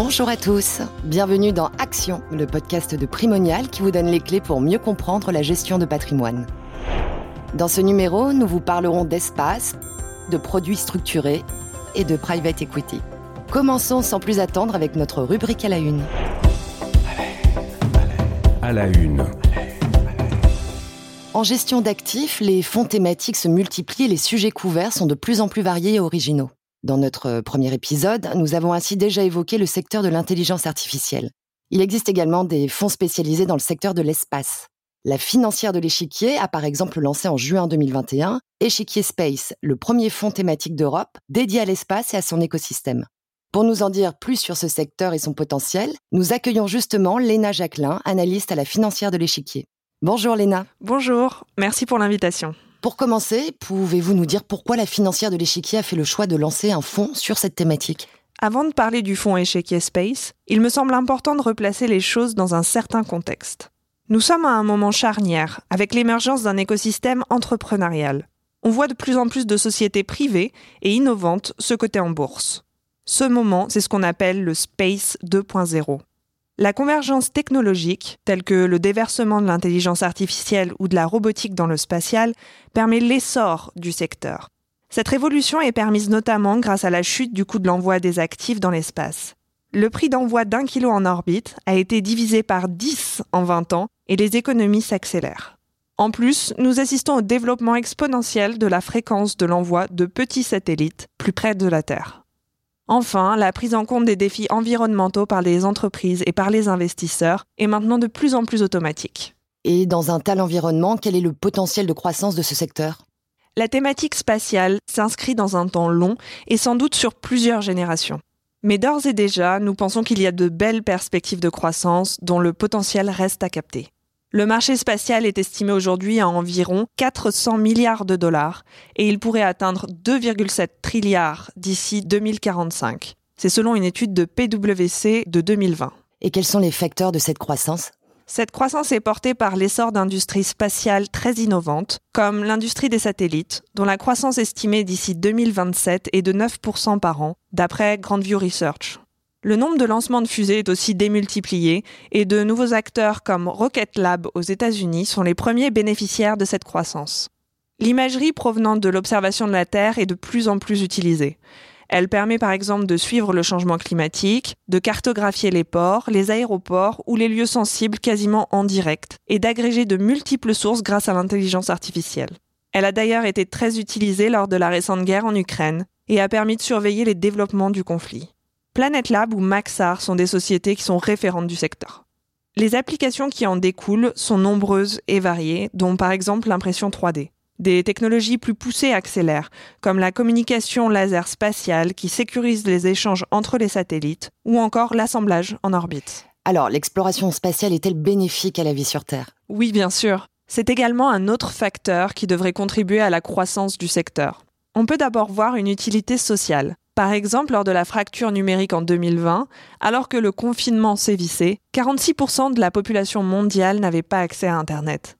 Bonjour à tous, bienvenue dans Action, le podcast de Primonial qui vous donne les clés pour mieux comprendre la gestion de patrimoine. Dans ce numéro, nous vous parlerons d'espace, de produits structurés et de private equity. Commençons sans plus attendre avec notre rubrique à la une. À la une. En gestion d'actifs, les fonds thématiques se multiplient et les sujets couverts sont de plus en plus variés et originaux. Dans notre premier épisode, nous avons ainsi déjà évoqué le secteur de l'intelligence artificielle. Il existe également des fonds spécialisés dans le secteur de l'espace. La Financière de l'Échiquier a par exemple lancé en juin 2021 Échiquier Space, le premier fonds thématique d'Europe dédié à l'espace et à son écosystème. Pour nous en dire plus sur ce secteur et son potentiel, nous accueillons justement Léna Jacquelin, analyste à la Financière de l'Échiquier. Bonjour Léna. Bonjour, merci pour l'invitation. Pour commencer, pouvez-vous nous dire pourquoi la Financière de l'Échiquier a fait le choix de lancer un fonds sur cette thématique ? Avant de parler du fonds Échiquier Space, il me semble important de replacer les choses dans un certain contexte. Nous sommes à un moment charnière, avec l'émergence d'un écosystème entrepreneurial. On voit de plus en plus de sociétés privées et innovantes se coter en bourse. Ce moment, c'est ce qu'on appelle le Space 2.0. La convergence technologique, telle que le déversement de l'intelligence artificielle ou de la robotique dans le spatial, permet l'essor du secteur. Cette révolution est permise notamment grâce à la chute du coût de l'envoi des actifs dans l'espace. Le prix d'envoi d'un kilo en orbite a été divisé par 10 en 20 ans et les économies s'accélèrent. En plus, nous assistons au développement exponentiel de la fréquence de l'envoi de petits satellites plus près de la Terre. Enfin, la prise en compte des défis environnementaux par les entreprises et par les investisseurs est maintenant de plus en plus automatique. Et dans un tel environnement, quel est le potentiel de croissance de ce secteur ? La thématique spatiale s'inscrit dans un temps long et sans doute sur plusieurs générations. Mais d'ores et déjà, nous pensons qu'il y a de belles perspectives de croissance dont le potentiel reste à capter. Le marché spatial est estimé aujourd'hui à environ 400 milliards de dollars et il pourrait atteindre 2,7 trilliards d'ici 2045. C'est selon une étude de PwC de 2020. Et quels sont les facteurs de cette croissance ? Cette croissance est portée par l'essor d'industries spatiales très innovantes, comme l'industrie des satellites, dont la croissance estimée d'ici 2027 est de 9% par an, d'après Grandview Research. Le nombre de lancements de fusées est aussi démultiplié et de nouveaux acteurs comme Rocket Lab aux États-Unis sont les premiers bénéficiaires de cette croissance. L'imagerie provenant de l'observation de la Terre est de plus en plus utilisée. Elle permet par exemple de suivre le changement climatique, de cartographier les ports, les aéroports ou les lieux sensibles quasiment en direct et d'agréger de multiples sources grâce à l'intelligence artificielle. Elle a d'ailleurs été très utilisée lors de la récente guerre en Ukraine et a permis de surveiller les développements du conflit. Planet Lab ou Maxar sont des sociétés qui sont référentes du secteur. Les applications qui en découlent sont nombreuses et variées, dont par exemple l'impression 3D. Des technologies plus poussées accélèrent, comme la communication laser spatiale qui sécurise les échanges entre les satellites ou encore l'assemblage en orbite. Alors, l'exploration spatiale est-elle bénéfique à la vie sur Terre ? Oui, bien sûr. C'est également un autre facteur qui devrait contribuer à la croissance du secteur. On peut d'abord voir une utilité sociale. Par exemple, lors de la fracture numérique en 2020, alors que le confinement sévissait, 46% de la population mondiale n'avait pas accès à Internet.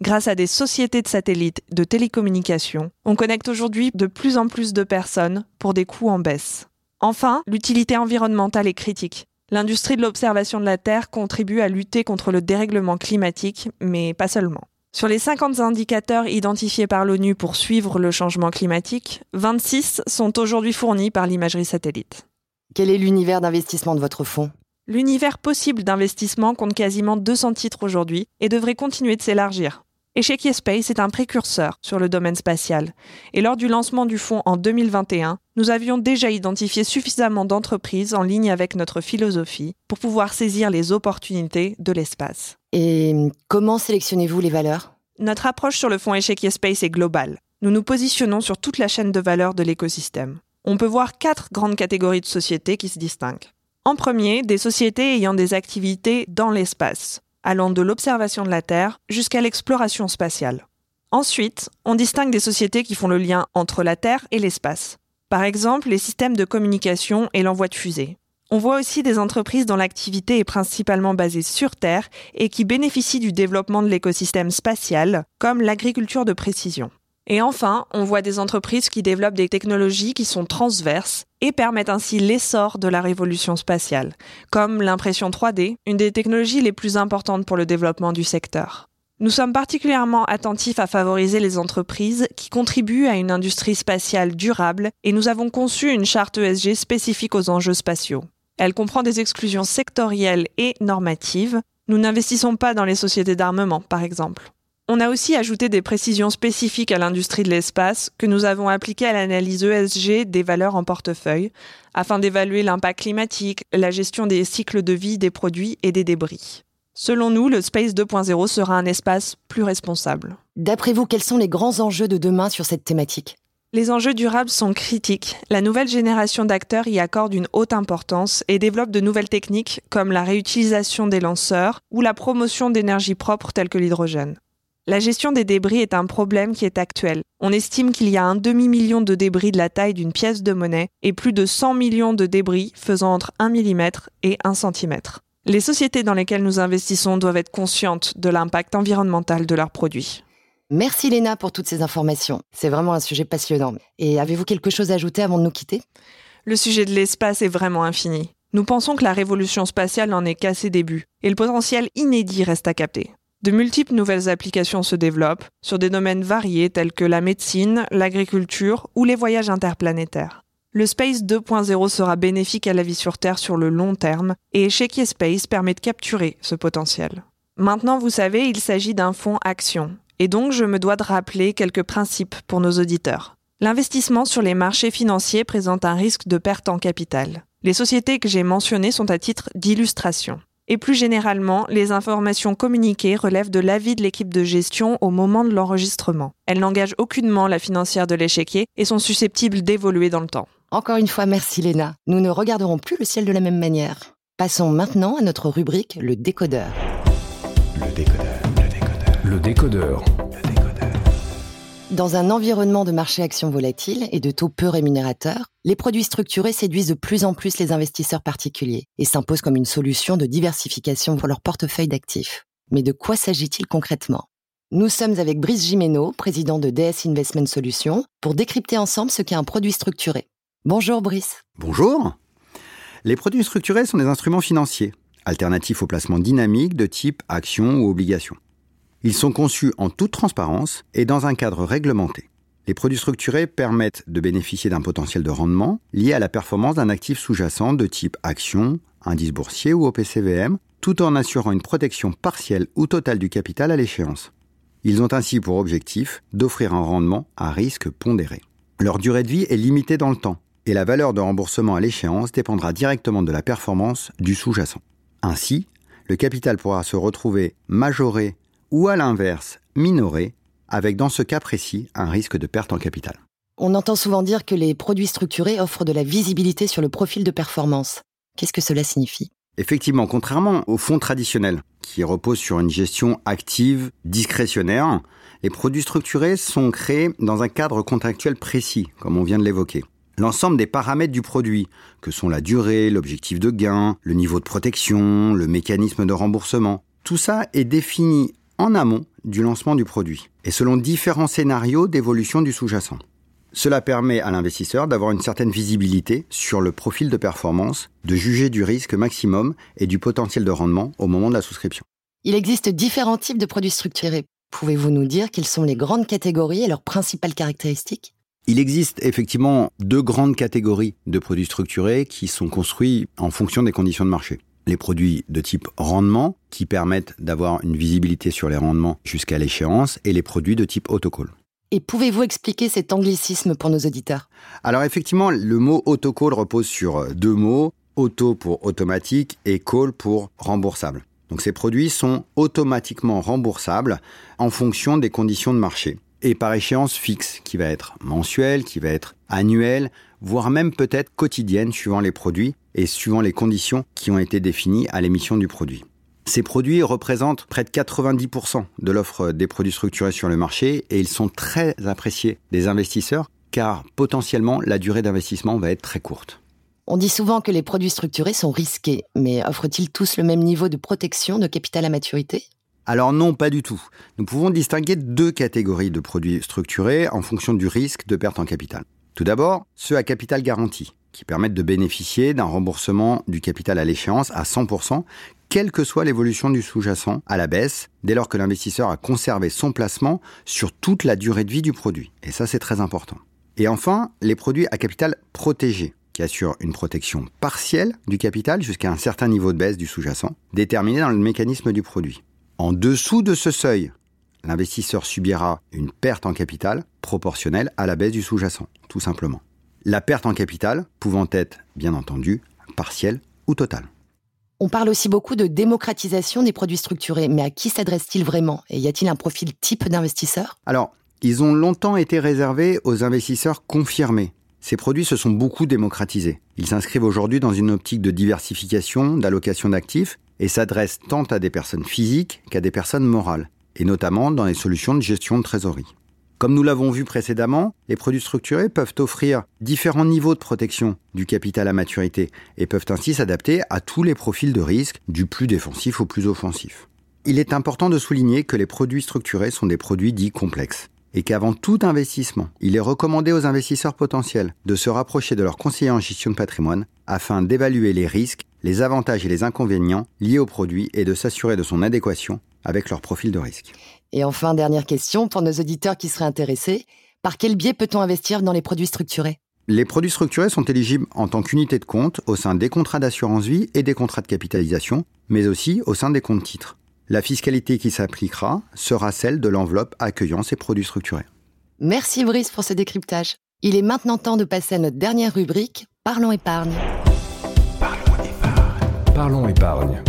Grâce à des sociétés de satellites de télécommunications, on connecte aujourd'hui de plus en plus de personnes pour des coûts en baisse. Enfin, l'utilité environnementale est critique. L'industrie de l'observation de la Terre contribue à lutter contre le dérèglement climatique, mais pas seulement. Sur les 50 indicateurs identifiés par l'ONU pour suivre le changement climatique, 26 sont aujourd'hui fournis par l'imagerie satellite. Quel est l'univers d'investissement de votre fonds ? L'univers possible d'investissement compte quasiment 200 titres aujourd'hui et devrait continuer de s'élargir. Échiquier Space est un précurseur sur le domaine spatial. Et lors du lancement du fonds en 2021, nous avions déjà identifié suffisamment d'entreprises en ligne avec notre philosophie pour pouvoir saisir les opportunités de l'espace. Et comment sélectionnez-vous les valeurs ? Notre approche sur le fonds Échiquier Space est globale. Nous nous positionnons sur toute la chaîne de valeur de l'écosystème. On peut voir 4 grandes catégories de sociétés qui se distinguent. En premier, des sociétés ayant des activités dans l'espace, allant de l'observation de la Terre jusqu'à l'exploration spatiale. Ensuite, on distingue des sociétés qui font le lien entre la Terre et l'espace. Par exemple, les systèmes de communication et l'envoi de fusées. On voit aussi des entreprises dont l'activité est principalement basée sur Terre et qui bénéficient du développement de l'écosystème spatial, comme l'agriculture de précision. Et enfin, on voit des entreprises qui développent des technologies qui sont transverses et permettent ainsi l'essor de la révolution spatiale, comme l'impression 3D, une des technologies les plus importantes pour le développement du secteur. Nous sommes particulièrement attentifs à favoriser les entreprises qui contribuent à une industrie spatiale durable et nous avons conçu une charte ESG spécifique aux enjeux spatiaux. Elle comprend des exclusions sectorielles et normatives. Nous n'investissons pas dans les sociétés d'armement, par exemple. On a aussi ajouté des précisions spécifiques à l'industrie de l'espace que nous avons appliquées à l'analyse ESG des valeurs en portefeuille afin d'évaluer l'impact climatique, la gestion des cycles de vie des produits et des débris. Selon nous, le Space 2.0 sera un espace plus responsable. D'après vous, quels sont les grands enjeux de demain sur cette thématique ? Les enjeux durables sont critiques. La nouvelle génération d'acteurs y accorde une haute importance et développe de nouvelles techniques comme la réutilisation des lanceurs ou la promotion d'énergies propres telles que l'hydrogène. La gestion des débris est un problème qui est actuel. On estime qu'il y a un demi-million de débris de la taille d'une pièce de monnaie et plus de 100 millions de débris faisant entre 1 mm et 1 cm. Les sociétés dans lesquelles nous investissons doivent être conscientes de l'impact environnemental de leurs produits. Merci Léna pour toutes ces informations. C'est vraiment un sujet passionnant. Et avez-vous quelque chose à ajouter avant de nous quitter ? Le sujet de l'espace est vraiment infini. Nous pensons que la révolution spatiale n'en est qu'à ses débuts et le potentiel inédit reste à capter. De multiples nouvelles applications se développent sur des domaines variés tels que la médecine, l'agriculture ou les voyages interplanétaires. Le Space 2.0 sera bénéfique à la vie sur Terre sur le long terme et Échiquier Space permet de capturer ce potentiel. Maintenant, vous savez, il s'agit d'un fonds action. Et donc, je me dois de rappeler quelques principes pour nos auditeurs. L'investissement sur les marchés financiers présente un risque de perte en capital. Les sociétés que j'ai mentionnées sont à titre d'illustration. Et plus généralement, les informations communiquées relèvent de l'avis de l'équipe de gestion au moment de l'enregistrement. Elles n'engagent aucunement la financière de l'échiquier et sont susceptibles d'évoluer dans le temps. Encore une fois, merci Léna. Nous ne regarderons plus le ciel de la même manière. Passons maintenant à notre rubrique « Le décodeur ». Le décodeur, le décodeur, le décodeur. Le décodeur. Dans un environnement de marché actions volatiles et de taux peu rémunérateurs, les produits structurés séduisent de plus en plus les investisseurs particuliers et s'imposent comme une solution de diversification pour leur portefeuille d'actifs. Mais de quoi s'agit-il concrètement ? Nous sommes avec Brice Gimeno, président de DS Investment Solutions, pour décrypter ensemble ce qu'est un produit structuré. Bonjour Brice. Bonjour. Les produits structurés sont des instruments financiers, alternatifs aux placements dynamiques de type actions ou obligations. Ils sont conçus en toute transparence et dans un cadre réglementé. Les produits structurés permettent de bénéficier d'un potentiel de rendement lié à la performance d'un actif sous-jacent de type action, indice boursier ou OPCVM, tout en assurant une protection partielle ou totale du capital à l'échéance. Ils ont ainsi pour objectif d'offrir un rendement à risque pondéré. Leur durée de vie est limitée dans le temps et la valeur de remboursement à l'échéance dépendra directement de la performance du sous-jacent. Ainsi, le capital pourra se retrouver majoré ou à l'inverse minoré, avec dans ce cas précis un risque de perte en capital. On entend souvent dire que les produits structurés offrent de la visibilité sur le profil de performance. Qu'est-ce que cela signifie ? Effectivement, contrairement aux fonds traditionnels, qui reposent sur une gestion active, discrétionnaire, les produits structurés sont créés dans un cadre contractuel précis, comme on vient de l'évoquer. L'ensemble des paramètres du produit, que sont la durée, l'objectif de gain, le niveau de protection, le mécanisme de remboursement, tout ça est défini en amont du lancement du produit et selon différents scénarios d'évolution du sous-jacent. Cela permet à l'investisseur d'avoir une certaine visibilité sur le profil de performance, de juger du risque maximum et du potentiel de rendement au moment de la souscription. Il existe différents types de produits structurés. Pouvez-vous nous dire quelles sont les grandes catégories et leurs principales caractéristiques ? Il existe effectivement deux grandes catégories de produits structurés qui sont construits en fonction des conditions de marché. Les produits de type rendement qui permettent d'avoir une visibilité sur les rendements jusqu'à l'échéance et les produits de type autocall. Et pouvez-vous expliquer cet anglicisme pour nos auditeurs ? Alors effectivement, le mot autocall repose sur deux mots, auto pour automatique et call pour remboursable. Donc ces produits sont automatiquement remboursables en fonction des conditions de marché et par échéance fixe qui va être mensuelle, qui va être annuelle, voire même peut-être quotidienne suivant les produits et suivant les conditions qui ont été définies à l'émission du produit. Ces produits représentent près de 90% de l'offre des produits structurés sur le marché et ils sont très appréciés des investisseurs car potentiellement la durée d'investissement va être très courte. On dit souvent que les produits structurés sont risqués, mais offrent-ils tous le même niveau de protection de capital à maturité ? Alors non, pas du tout. Nous pouvons distinguer deux catégories de produits structurés en fonction du risque de perte en capital. Tout d'abord, ceux à capital garanti, qui permettent de bénéficier d'un remboursement du capital à l'échéance à 100%, quelle que soit l'évolution du sous-jacent à la baisse, dès lors que l'investisseur a conservé son placement sur toute la durée de vie du produit. Et ça, c'est très important. Et enfin, les produits à capital protégé, qui assurent une protection partielle du capital jusqu'à un certain niveau de baisse du sous-jacent, déterminé dans le mécanisme du produit. En dessous de ce seuil, l'investisseur subira une perte en capital proportionnelle à la baisse du sous-jacent, tout simplement. La perte en capital pouvant être, bien entendu, partielle ou totale. On parle aussi beaucoup de démocratisation des produits structurés, mais à qui s'adressent-ils vraiment ? Et y a-t-il un profil type d'investisseur ? Alors, ils ont longtemps été réservés aux investisseurs confirmés. Ces produits se sont beaucoup démocratisés. Ils s'inscrivent aujourd'hui dans une optique de diversification, d'allocation d'actifs, et s'adressent tant à des personnes physiques qu'à des personnes morales, et notamment dans les solutions de gestion de trésorerie. Comme nous l'avons vu précédemment, les produits structurés peuvent offrir différents niveaux de protection du capital à maturité et peuvent ainsi s'adapter à tous les profils de risque, du plus défensif au plus offensif. Il est important de souligner que les produits structurés sont des produits dits complexes et qu'avant tout investissement, il est recommandé aux investisseurs potentiels de se rapprocher de leur conseiller en gestion de patrimoine afin d'évaluer les risques, les avantages et les inconvénients liés aux produits et de s'assurer de son adéquation avec leur profil de risque. Et enfin, dernière question, pour nos auditeurs qui seraient intéressés, par quel biais peut-on investir dans les produits structurés ? Les produits structurés sont éligibles en tant qu'unité de compte au sein des contrats d'assurance vie et des contrats de capitalisation, mais aussi au sein des comptes titres. La fiscalité qui s'appliquera sera celle de l'enveloppe accueillant ces produits structurés. Merci Brice pour ce décryptage. Il est maintenant temps de passer à notre dernière rubrique, Parlons épargne. Parlons épargne. Parlons épargne.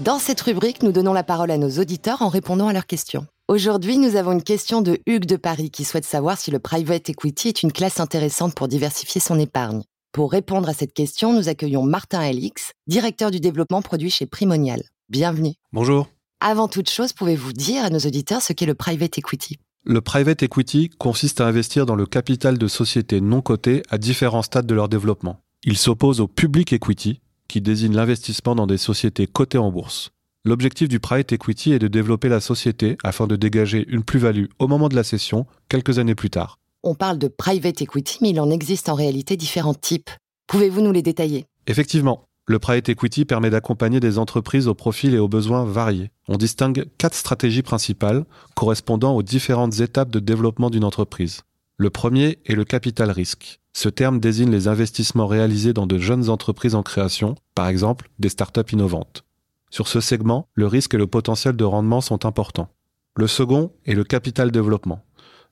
Dans cette rubrique, nous donnons la parole à nos auditeurs en répondant à leurs questions. Aujourd'hui, nous avons une question de Hugues de Paris qui souhaite savoir si le private equity est une classe intéressante pour diversifier son épargne. Pour répondre à cette question, nous accueillons Martin Alix, directeur du développement produit chez Primonial. Bienvenue. Bonjour. Avant toute chose, pouvez-vous dire à nos auditeurs ce qu'est le private equity ? Le private equity consiste à investir dans le capital de sociétés non cotées à différents stades de leur développement. Il s'oppose au public equity, qui désigne l'investissement dans des sociétés cotées en bourse. L'objectif du private equity est de développer la société afin de dégager une plus-value au moment de la cession, quelques années plus tard. On parle de private equity, mais il en existe en réalité différents types. Pouvez-vous nous les détailler ? Effectivement, le private equity permet d'accompagner des entreprises aux profils et aux besoins variés. On distingue 4 stratégies principales correspondant aux différentes étapes de développement d'une entreprise. Le premier est le capital risque. Ce terme désigne les investissements réalisés dans de jeunes entreprises en création, par exemple des startups innovantes. Sur ce segment, le risque et le potentiel de rendement sont importants. Le second est le capital développement.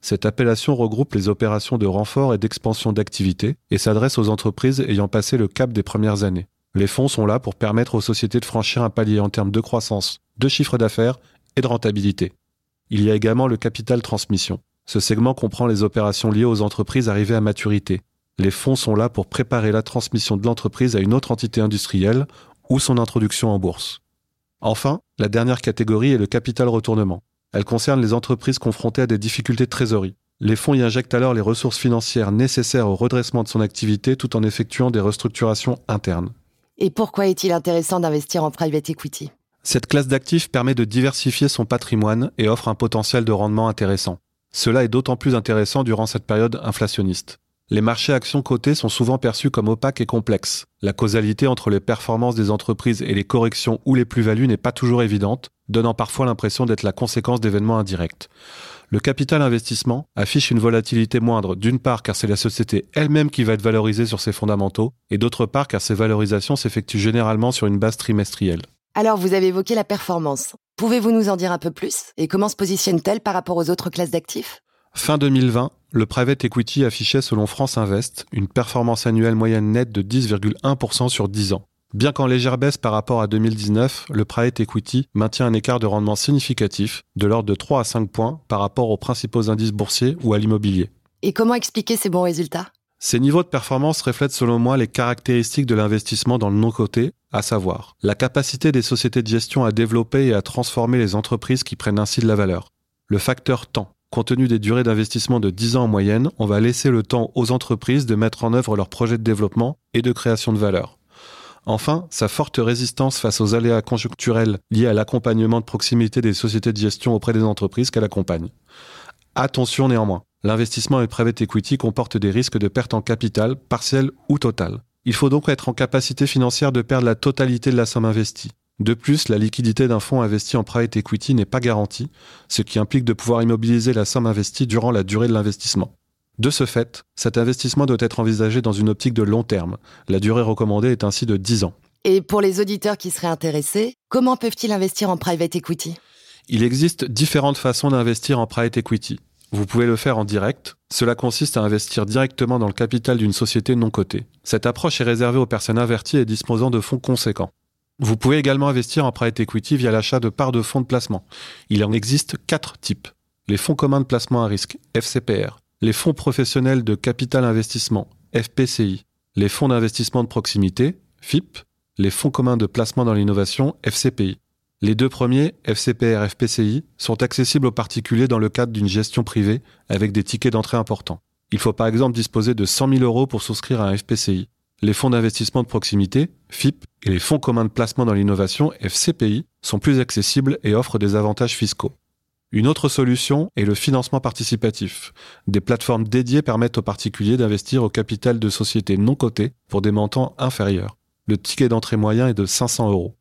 Cette appellation regroupe les opérations de renfort et d'expansion d'activité et s'adresse aux entreprises ayant passé le cap des premières années. Les fonds sont là pour permettre aux sociétés de franchir un palier en termes de croissance, de chiffre d'affaires et de rentabilité. Il y a également le capital transmission. Ce segment comprend les opérations liées aux entreprises arrivées à maturité. Les fonds sont là pour préparer la transmission de l'entreprise à une autre entité industrielle ou son introduction en bourse. Enfin, la dernière catégorie est le capital retournement. Elle concerne les entreprises confrontées à des difficultés de trésorerie. Les fonds y injectent alors les ressources financières nécessaires au redressement de son activité tout en effectuant des restructurations internes. Et pourquoi est-il intéressant d'investir en private equity ? Cette classe d'actifs permet de diversifier son patrimoine et offre un potentiel de rendement intéressant. Cela est d'autant plus intéressant durant cette période inflationniste. Les marchés actions cotés sont souvent perçus comme opaques et complexes. La causalité entre les performances des entreprises et les corrections ou les plus-values n'est pas toujours évidente, donnant parfois l'impression d'être la conséquence d'événements indirects. Le capital investissement affiche une volatilité moindre, d'une part car c'est la société elle-même qui va être valorisée sur ses fondamentaux, et d'autre part car ces valorisations s'effectuent généralement sur une base trimestrielle. Alors vous avez évoqué la performance. Pouvez-vous nous en dire un peu plus ? Et comment se positionne-t-elle par rapport aux autres classes d'actifs ? Fin 2020, le private equity affichait selon France Invest une performance annuelle moyenne nette de 10,1% sur 10 ans. Bien qu'en légère baisse par rapport à 2019, le private equity maintient un écart de rendement significatif de l'ordre de 3 à 5 points par rapport aux principaux indices boursiers ou à l'immobilier. Et comment expliquer ces bons résultats ? Ces niveaux de performance reflètent selon moi les caractéristiques de l'investissement dans le non-coté, à savoir la capacité des sociétés de gestion à développer et à transformer les entreprises qui prennent ainsi de la valeur. Le facteur temps. Compte tenu des durées d'investissement de 10 ans en moyenne, on va laisser le temps aux entreprises de mettre en œuvre leurs projets de développement et de création de valeur. Enfin, sa forte résistance face aux aléas conjoncturels liés à l'accompagnement de proximité des sociétés de gestion auprès des entreprises qu'elle accompagne. Attention néanmoins, l'investissement et le private equity comportent des risques de perte en capital, partielle ou totale. Il faut donc être en capacité financière de perdre la totalité de la somme investie. De plus, la liquidité d'un fonds investi en private equity n'est pas garantie, ce qui implique de pouvoir immobiliser la somme investie durant la durée de l'investissement. De ce fait, cet investissement doit être envisagé dans une optique de long terme. La durée recommandée est ainsi de 10 ans. Et pour les auditeurs qui seraient intéressés, comment peuvent-ils investir en private equity ? Il existe différentes façons d'investir en private equity. Vous pouvez le faire en direct. Cela consiste à investir directement dans le capital d'une société non cotée. Cette approche est réservée aux personnes averties et disposant de fonds conséquents. Vous pouvez également investir en private equity via l'achat de parts de fonds de placement. Il en existe 4 types. Les fonds communs de placement à risque, FCPR. Les fonds professionnels de capital investissement, FPCI. Les fonds d'investissement de proximité, FIP. Les fonds communs de placement dans l'innovation, FCPI. Les deux premiers, FCPR et FPCI, sont accessibles aux particuliers dans le cadre d'une gestion privée avec des tickets d'entrée importants. Il faut par exemple disposer de 100 000 euros pour souscrire à un FPCI. Les fonds d'investissement de proximité, FIP, et les fonds communs de placement dans l'innovation, FCPI, sont plus accessibles et offrent des avantages fiscaux. Une autre solution est le financement participatif. Des plateformes dédiées permettent aux particuliers d'investir au capital de sociétés non cotées pour des montants inférieurs. Le ticket d'entrée moyen est de 500 euros.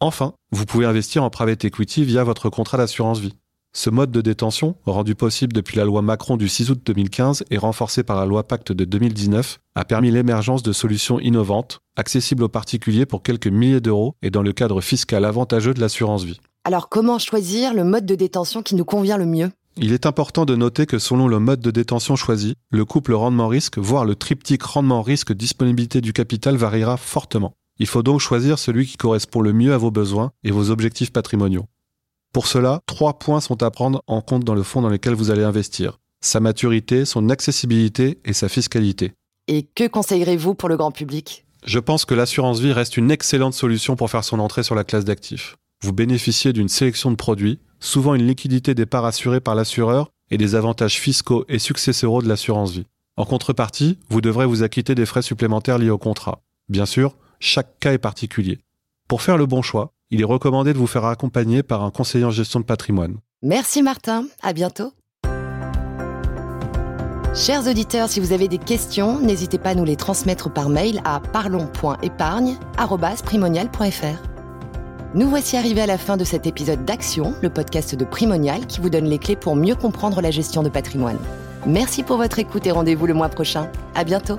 Enfin, vous pouvez investir en private equity via votre contrat d'assurance vie. Ce mode de détention, rendu possible depuis la loi Macron du 6 août 2015 et renforcé par la loi Pacte de 2019, a permis l'émergence de solutions innovantes, accessibles aux particuliers pour quelques milliers d'euros et dans le cadre fiscal avantageux de l'assurance vie. Alors comment choisir le mode de détention qui nous convient le mieux ? Il est important de noter que selon le mode de détention choisi, le couple rendement-risque, voire le triptyque rendement-risque-disponibilité du capital variera fortement. Il faut donc choisir celui qui correspond le mieux à vos besoins et vos objectifs patrimoniaux. Pour cela, 3 points sont à prendre en compte dans le fonds dans lequel vous allez investir. Sa maturité, son accessibilité et sa fiscalité. Et que conseillerez-vous pour le grand public ? Je pense que l'assurance vie reste une excellente solution pour faire son entrée sur la classe d'actifs. Vous bénéficiez d'une sélection de produits, souvent une liquidité des parts assurées par l'assureur et des avantages fiscaux et successoraux de l'assurance vie. En contrepartie, vous devrez vous acquitter des frais supplémentaires liés au contrat. Bien sûr, chaque cas est particulier. Pour faire le bon choix, il est recommandé de vous faire accompagner par un conseiller en gestion de patrimoine. Merci Martin, à bientôt. Chers auditeurs, si vous avez des questions, n'hésitez pas à nous les transmettre par mail à parlons.épargne@primonial.fr. Nous voici arrivés à la fin de cet épisode d'Action, le podcast de Primonial qui vous donne les clés pour mieux comprendre la gestion de patrimoine. Merci pour votre écoute et rendez-vous le mois prochain. À bientôt.